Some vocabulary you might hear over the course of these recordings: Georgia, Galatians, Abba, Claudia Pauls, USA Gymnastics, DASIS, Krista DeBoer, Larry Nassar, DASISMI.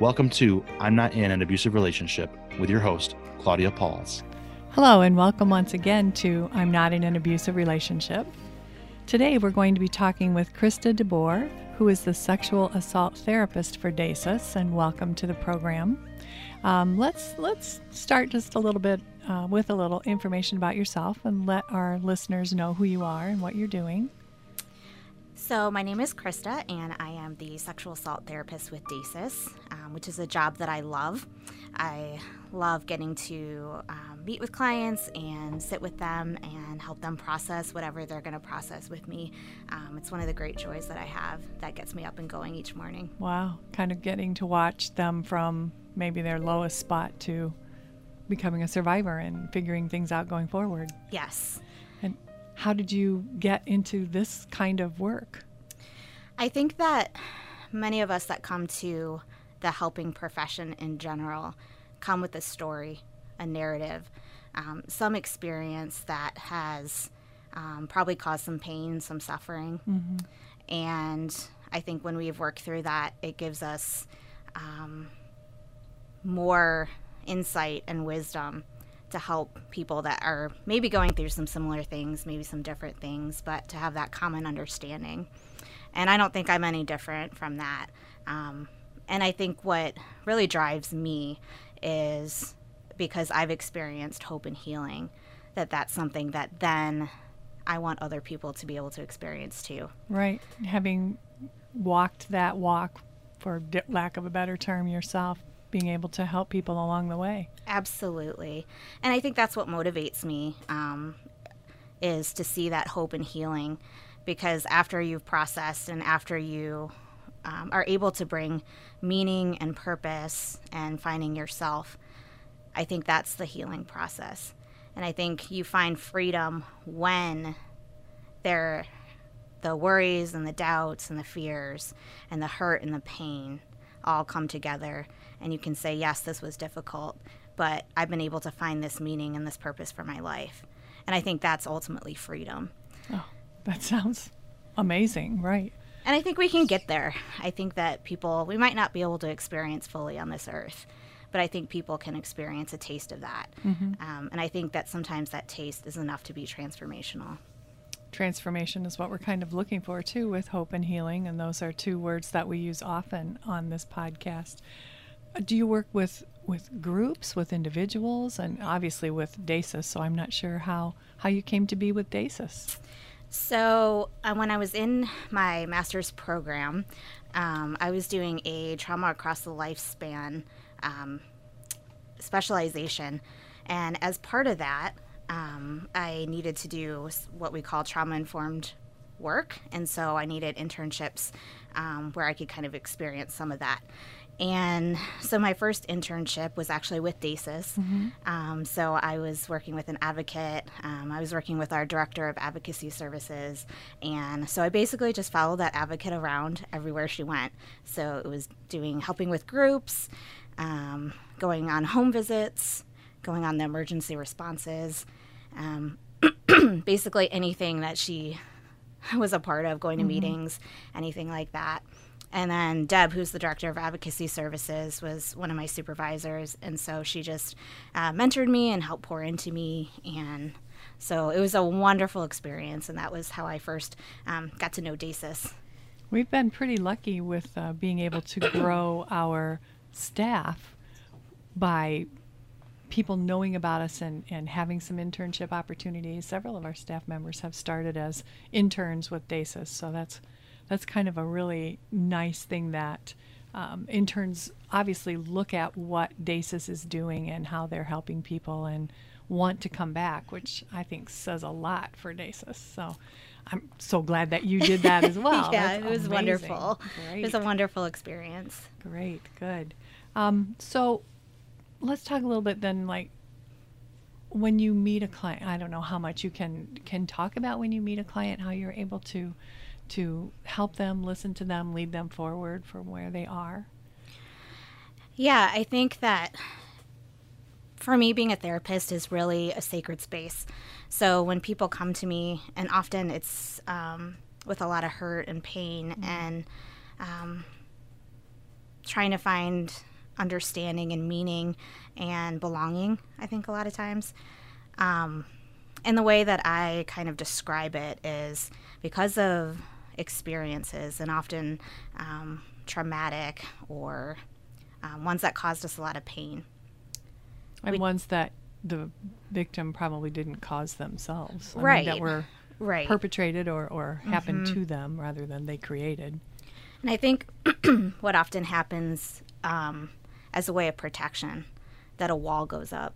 Welcome to I'm Not in an Abusive Relationship with your host, Claudia Pauls. Hello, and welcome once again to I'm Not in an Abusive Relationship. Today, we're going to be talking with Krista DeBoer, who is the sexual assault therapist for DASIS, and welcome to the program. Let's start just a little bit with a little information about yourself and let our listeners know who you are and what you're doing. So my name is Krista, and I am the sexual assault therapist with DASIS, which is a job that I love. I love getting to meet with clients and sit with them and help them process whatever they're going to process with me. It's one of the great joys that I have that gets me up and going each morning. Wow, kind of getting to watch them from maybe their lowest spot to becoming a survivor and figuring things out going forward. Yes. And how did you get into this kind of work? I think that many of us that come to the helping profession in general come with a story, a narrative, some experience that has probably caused some pain, some suffering. Mm-hmm. And I think when we've worked through that, it gives us more insight and wisdom to help people that are maybe going through some similar things, maybe some different things, but to have that common understanding. And I don't think I'm any different from that. And I think what really drives me is because I've experienced hope and healing, that that's something that then I want other people to be able to experience too. Right. Having walked that walk, for lack of a better term, yourself, being able to help people along the way. Absolutely. And I think that's what motivates me, is to see that hope and healing, because after you've processed and after you are able to bring meaning and purpose and finding yourself, I think that's the healing process. And I think you find freedom when the worries and the doubts and the fears and the hurt and the pain all come together, and you can say, yes, this was difficult, but I've been able to find this meaning and this purpose for my life. And I think that's ultimately freedom. Oh, that sounds amazing, right? And I think we can get there. I think that we might not be able to experience fully on this earth, but I think people can experience a taste of that. Mm-hmm. And I think that sometimes that taste is enough to be transformational. Transformation is what we're kind of looking for, too, with hope and healing, and those are two words that we use often on this podcast. Do you work with groups, with individuals, and obviously with DASIS, so I'm not sure how you came to be with DASIS. So when I was in my master's program, I was doing a trauma across the lifespan specialization, and as part of that, I needed to do what we call trauma-informed work, and so I needed internships where I could kind of experience some of that. And so my first internship was actually with DASIS. Mm-hmm. So I was working with an advocate. I was working with our director of advocacy services, and so I basically just followed that advocate around everywhere she went. So it was helping with groups, going on home visits, going on the emergency responses, basically anything that she was a part of, going to mm-hmm. meetings, anything like that. And then Deb, who's the director of advocacy services, was one of my supervisors. And so she just mentored me and helped pour into me. And so it was a wonderful experience. And that was how I first got to know DASIS. We've been pretty lucky with being able to grow our staff by people knowing about us and having some internship opportunities. Several of our staff members have started as interns with DASIS, so that's kind of a really nice thing that interns obviously look at what DASIS is doing and how they're helping people and want to come back, which I think says a lot for DASIS. So I'm so glad that you did that as well. Yeah, that's amazing. Wonderful. Great. It was a wonderful experience. Great, good. So let's talk a little bit then, like, when you meet a client, I don't know how much you can talk about when you meet a client, how you're able to help them, listen to them, lead them forward from where they are. Yeah, I think that for me, being a therapist is really a sacred space. So when people come to me, and often it's with a lot of hurt and pain, mm-hmm. and trying to find understanding and meaning and belonging, I think a lot of times. And the way that I kind of describe it is because of experiences, and often traumatic or ones that caused us a lot of pain. And ones that the victim probably didn't cause themselves. Right. That were perpetrated or happened mm-hmm. to them rather than they created. And I think what often happens as a way of protection, that a wall goes up.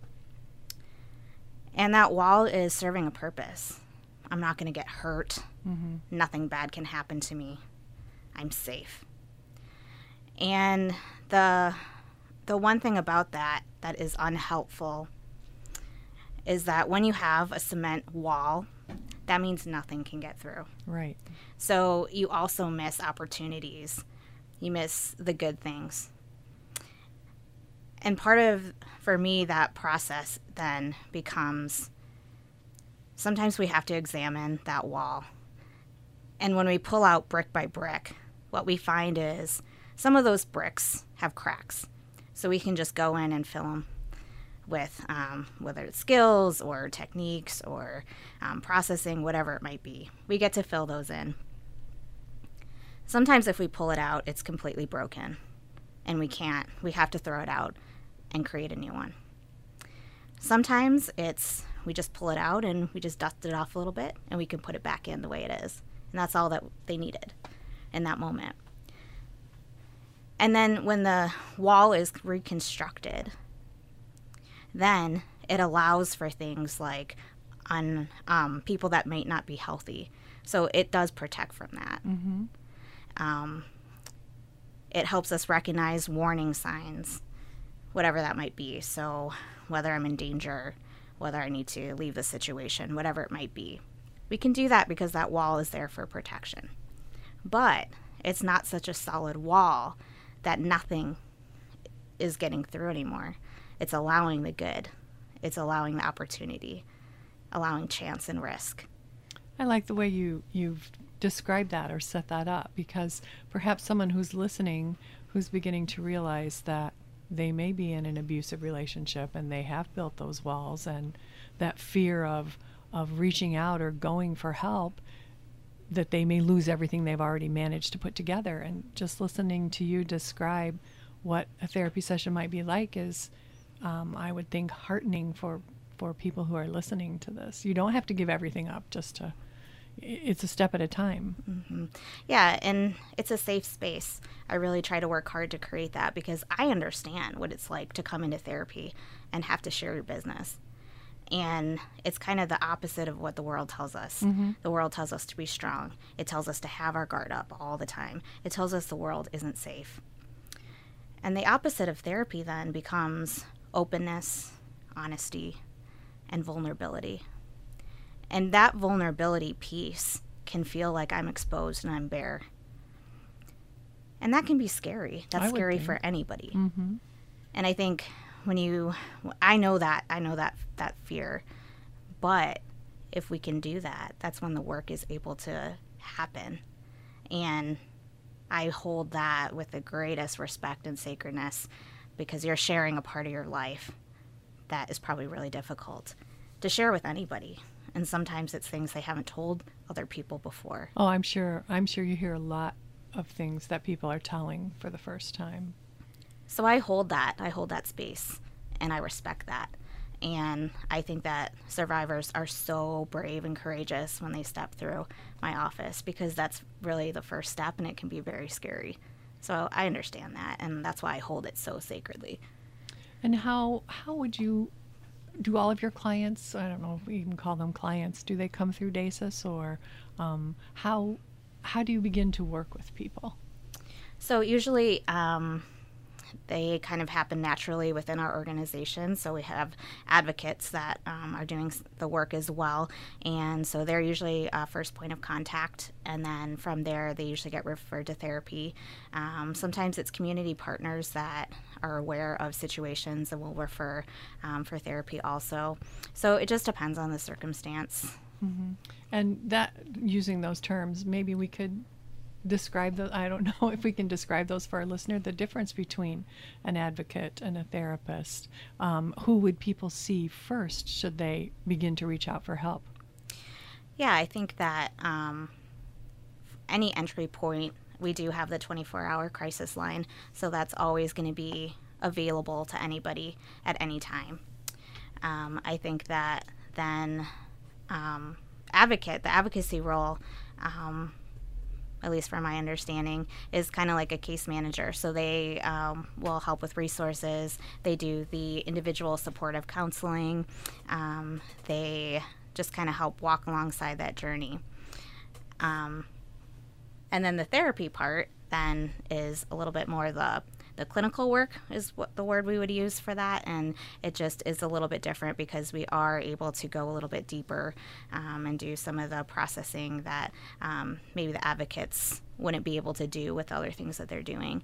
And that wall is serving a purpose. I'm not going to get hurt. Mm-hmm. Nothing bad can happen to me. I'm safe. And the one thing about that is unhelpful is that when you have a cement wall, that means nothing can get through. Right. So you also miss opportunities. You miss the good things. And part of, for me, that process then becomes sometimes we have to examine that wall. And when we pull out brick by brick, what we find is some of those bricks have cracks. So we can just go in and fill them with whether it's skills or techniques or processing, whatever it might be. We get to fill those in. Sometimes if we pull it out, it's completely broken and we can't. We have to throw it out and create a new one. Sometimes it's we just pull it out and we just dust it off a little bit and we can put it back in the way it is. And that's all that they needed in that moment. And then when the wall is reconstructed, then it allows for things like people that might not be healthy. So it does protect from that. Mm-hmm. It helps us recognize warning signs, whatever that might be. So whether I'm in danger, whether I need to leave the situation, whatever it might be. We can do that because that wall is there for protection. But it's not such a solid wall that nothing is getting through anymore. It's allowing the good. It's allowing the opportunity, allowing chance and risk. I like the way you've described that or set that up, because perhaps someone who's listening, who's beginning to realize that they may be in an abusive relationship and they have built those walls, and that fear of reaching out or going for help, that they may lose everything they've already managed to put together. And just listening to you describe what a therapy session might be like is, I would think, heartening for people who are listening to this. You don't have to give everything up, it's a step at a time. Mm-hmm. Yeah, and it's a safe space. I really try to work hard to create that, because I understand what it's like to come into therapy and have to share your business. And it's kind of the opposite of what the world tells us. Mm-hmm. The world tells us to be strong. It tells us to have our guard up all the time. It tells us the world isn't safe. And the opposite of therapy then becomes openness, honesty, and vulnerability. And that vulnerability piece can feel like I'm exposed and I'm bare. And that can be scary. That's scary for anybody. Mm-hmm. And I think I know that fear, but if we can do that, that's when the work is able to happen. And I hold that with the greatest respect and sacredness, because you're sharing a part of your life that is probably really difficult to share with anybody. And sometimes it's things they haven't told other people before. Oh, I'm sure you hear a lot of things that people are telling for the first time. So I hold that space and I respect that. And I think that survivors are so brave and courageous when they step through my office, because that's really the first step, and it can be very scary. So I understand that, and that's why I hold it so sacredly. And how would you, do all of your clients, I don't know if we even call them clients, do they come through DASIS, or how do you begin to work with people? So usually they kind of happen naturally within our organization. So we have advocates that are doing the work as well. And so they're usually first point of contact. And then from there, they usually get referred to therapy. Sometimes it's community partners that are aware of situations and will refer for therapy also. So it just depends on the circumstance. Mm-hmm. And that, using those terms, maybe we could describe the, I don't know if we can describe those for our listener, the difference between an advocate and a therapist. Who would people see first should they begin to reach out for help? Yeah, I think that any entry point, we do have the 24-hour crisis line, so that's always going to be available to anybody at any time. I think that then the advocacy role, at least from my understanding, is kind of like a case manager. So they will help with resources. They do the individual supportive counseling. They just kind of help walk alongside that journey. And then the therapy part then is a little bit more the clinical work is what the word we would use for that. And it just is a little bit different because we are able to go a little bit deeper and do some of the processing that maybe the advocates wouldn't be able to do with other things that they're doing.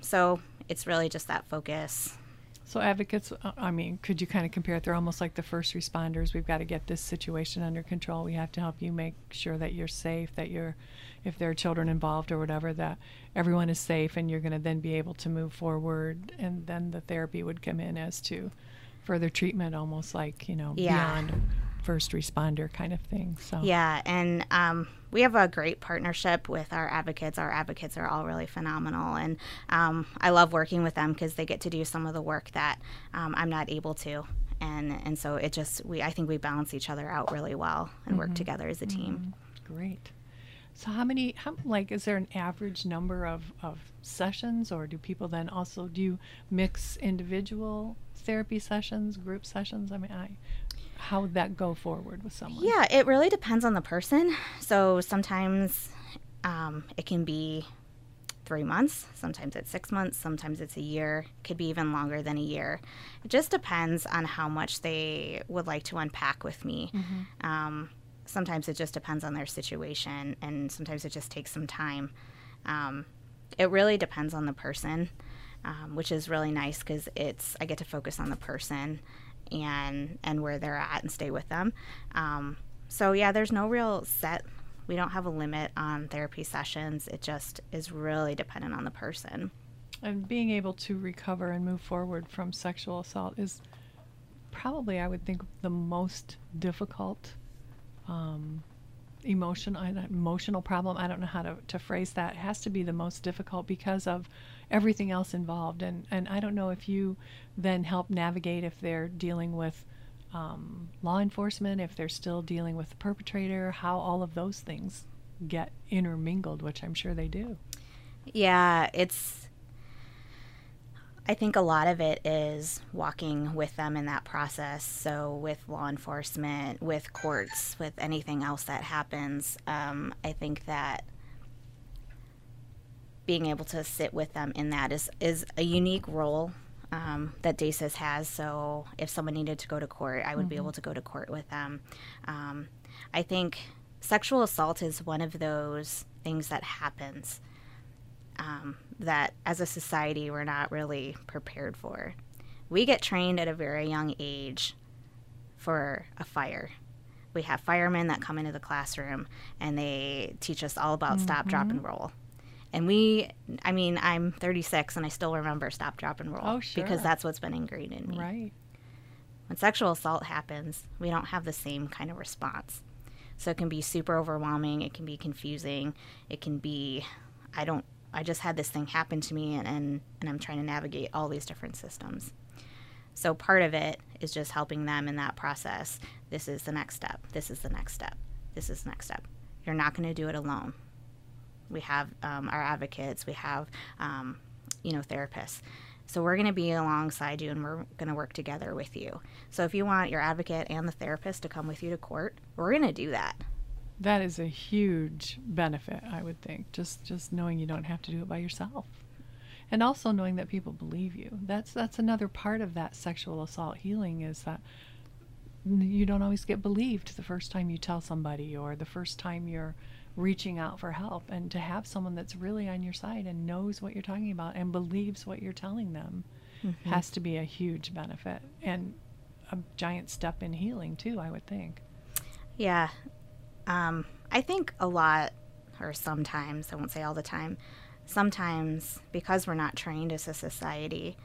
So it's really just that focus. So advocates, I mean, could you kind of compare it? They're almost like the first responders. We've got to get this situation under control. We have to help you make sure that you're safe, that you're, if there are children involved or whatever, that everyone is safe and you're going to then be able to move forward. And then the therapy would come in as to further treatment, almost like, you know, yeah, beyond first responder kind of thing. So yeah, and we have a great partnership with our advocates. Our advocates are all really phenomenal, and I love working with them because they get to do some of the work that I'm not able to, and so it just, we, I think we balance each other out really well and work together as a team. Great. So how is there an average number of sessions, or do people then also, do you mix individual therapy sessions, group sessions? I mean, how would that go forward with someone? Yeah, it really depends on the person. So sometimes it can be 3 months, sometimes it's 6 months, sometimes it's a year, could be even longer than a year. It just depends on how much they would like to unpack with me. Mm-hmm. Sometimes it just depends on their situation, and sometimes it just takes some time. It really depends on the person, which is really nice because I get to focus on the person and where they're at and stay with them. So yeah, there's no real set, we don't have a limit on therapy sessions. It just is really dependent on the person. And being able to recover and move forward from sexual assault is probably, I would think, the most difficult emotional problem. I don't know how to phrase that. It has to be the most difficult because of everything else involved. And I don't know if you then help navigate if they're dealing with law enforcement, if they're still dealing with the perpetrator, how all of those things get intermingled, which I'm sure they do. Yeah, I think a lot of it is walking with them in that process. So with law enforcement, with courts, with anything else that happens, I think that being able to sit with them in that is a unique role that DASIS has. So if someone needed to go to court, I would be able to go to court with them. I think sexual assault is one of those things that happens that as a society we're not really prepared for. We get trained at a very young age for a fire. We have firemen that come into the classroom and they teach us all about stop, drop, and roll. And I'm 36 and I still remember stop, drop, and roll. Oh, sure. Because that's what's been ingrained in me. Right. When sexual assault happens, we don't have the same kind of response. So it can be super overwhelming. It can be confusing. It can be, I just had this thing happen to me and I'm trying to navigate all these different systems. So part of it is just helping them in that process. This is the next step. This is the next step. This is the next step. You're not going to do it alone. We have our advocates. We have, therapists. So we're going to be alongside you, and we're going to work together with you. So if you want your advocate and the therapist to come with you to court, we're going to do that. That is a huge benefit, I would think, just knowing you don't have to do it by yourself. And also knowing that people believe you. That's another part of that sexual assault healing, is that you don't always get believed the first time you tell somebody or the first time you're reaching out for help. And to have someone that's really on your side and knows what you're talking about and believes what you're telling them mm-hmm. has to be a huge benefit and a giant step in healing too, I would think. Yeah. I think a lot, or sometimes, I won't say all the time, sometimes because we're not trained as a society,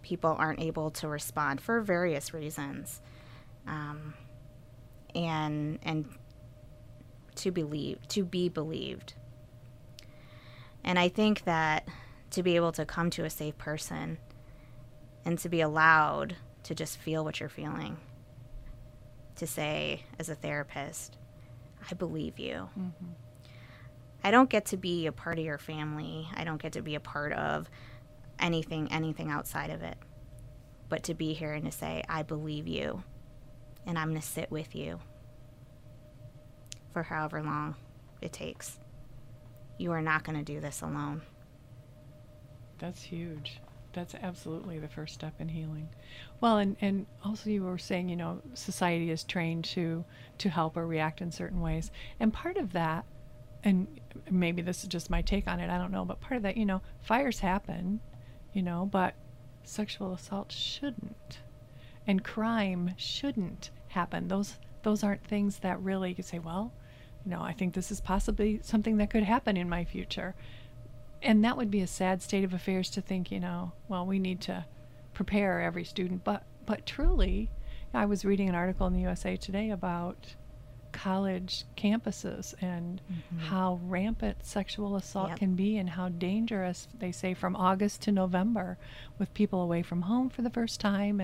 people aren't able to respond for various reasons, and to be believed. And I think that to be able to come to a safe person and to be allowed to just feel what you're feeling, to say as a therapist, I believe you. Mm-hmm. I don't get to be a part of your family. I don't get to be a part of anything outside of it. But to be here and to say, I believe you, and I'm going to sit with you for however long it takes. You are not going to do this alone. That's huge. That's absolutely the first step in healing. Well, and also you were saying, society is trained to help or react in certain ways. And part of that, and maybe this is just my take on it, I don't know, but part of that, fires happen, but sexual assault shouldn't, and crime shouldn't happen. Those aren't things that really you could say, well, I think this is possibly something that could happen in my future. And that would be a sad state of affairs to think, well, we need to prepare every student. But truly, I was reading an article in the USA Today about college campuses and mm-hmm. how rampant sexual assault yep. can be, and how dangerous, they say, from August to November, with people away from home for the first time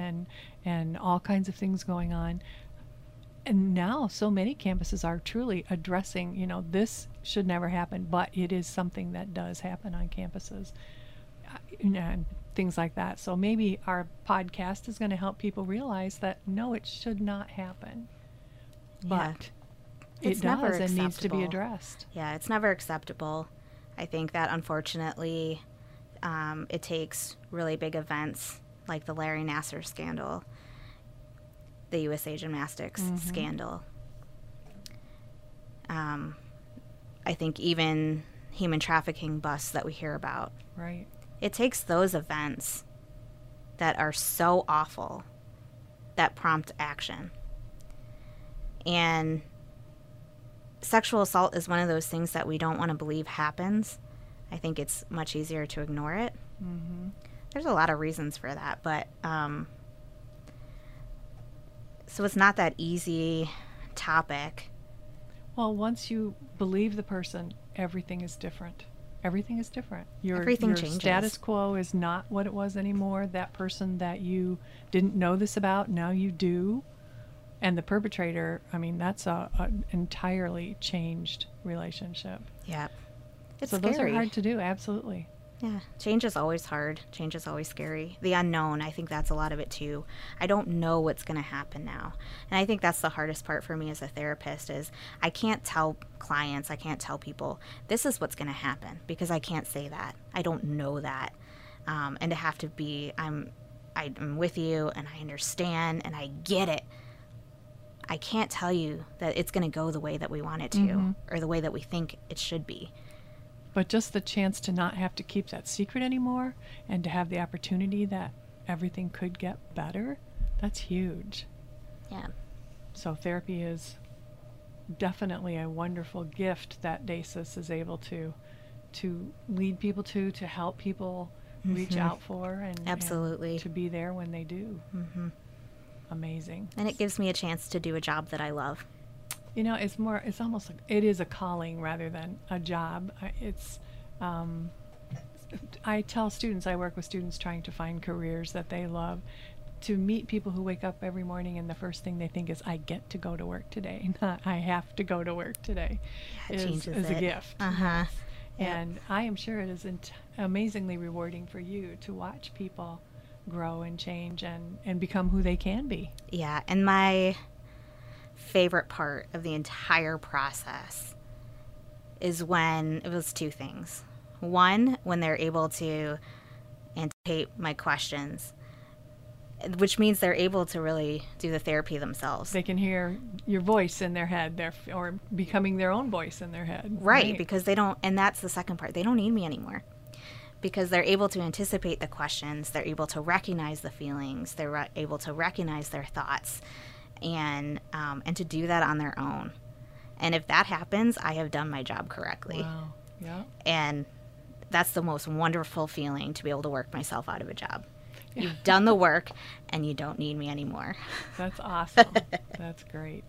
and all kinds of things going on. And now so many campuses are truly addressing, this should never happen, but it is something that does happen on campuses, and things like that. So maybe our podcast is going to help people realize that, no, it should not happen. But yeah. It does and needs to be addressed. Yeah, it's never acceptable. I think that, unfortunately, it takes really big events like the Larry Nassar scandal, the USA Gymnastics mm-hmm. scandal. I think even human trafficking busts that we hear about. Right. It takes those events that are so awful that prompt action. And sexual assault is one of those things that we don't want to believe happens. I think it's much easier to ignore it. Mm-hmm. There's a lot of reasons for that, but so it's not that easy topic. Well, once you believe the person, everything is different. Everything is different. Everything changes. Your status quo is not what it was anymore. That person that you didn't know this about, now you do. And the perpetrator, that's an entirely changed relationship. Yeah. It's so scary. Those are hard to do, absolutely. Yeah. Change is always hard. Change is always scary. The unknown, I think that's a lot of it too. I don't know what's going to happen now. And I think that's the hardest part for me as a therapist, is I can't tell clients, I can't tell people, this is what's going to happen, because I can't say that. I don't know that. And to have to be, I'm with you, and I understand, and I get it. I can't tell you that it's going to go the way that we want it to mm-hmm. or the way that we think it should be. But just the chance to not have to keep that secret anymore, and to have the opportunity that everything could get better, that's huge. Yeah. So therapy is definitely a wonderful gift that DASIS is able to lead people to help people mm-hmm. reach out for, and absolutely and to be there when they do. Mm-hmm. Amazing. And it gives me a chance to do a job that I love. It's almost like it is a calling rather than a job. It's I tell students, I work with students trying to find careers that they love, to meet people who wake up every morning and the first thing they think is, I get to go to work today, not I have to go to work today, is a gift. Uh-huh. Yep. And I am sure it is amazingly rewarding for you to watch people grow and change and become who they can be. Yeah, and my favorite part of the entire process is when, it was two things. One, when they're able to anticipate my questions, which means they're able to really do the therapy themselves. They can hear your voice in their head, or becoming their own voice in their head. Right, because they don't, and that's the second part, they don't need me anymore. Because they're able to anticipate the questions, they're able to recognize the feelings, they're able to recognize their thoughts, and to do that on their own. And if that happens, I have done my job correctly. Wow. Yeah. And that's the most wonderful feeling, to be able to work myself out of a job. Yeah. You've done the work, and you don't need me anymore. That's awesome. That's great.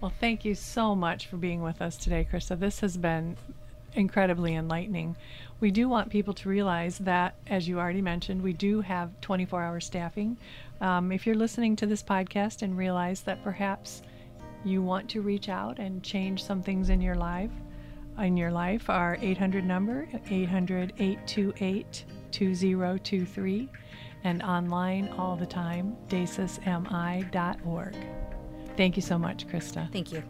Well, thank you so much for being with us today, Krista. This has been incredibly enlightening. We do want people to realize that, as you already mentioned, we do have 24-hour staffing. If you're listening to this podcast and realize that perhaps you want to reach out and change some things in your life, our 800 number, 800-828-2023, and online all the time, dasismi.org. Thank you so much, Krista. Thank you.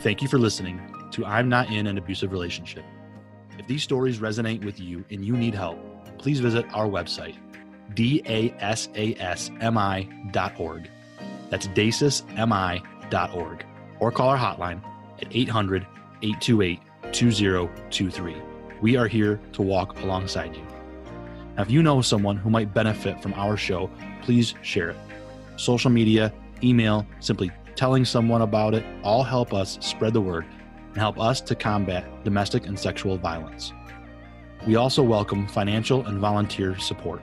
Thank you for listening to I'm Not in an Abusive Relationship. If these stories resonate with you and you need help, please visit our website, dasismi.org. That's dasismi.org. Or call our hotline at 800-828-2023. We are here to walk alongside you. Now, if you know someone who might benefit from our show, please share it. Social media, email, simply telling someone about it, all help us spread the word and help us to combat domestic and sexual violence. We also welcome financial and volunteer support.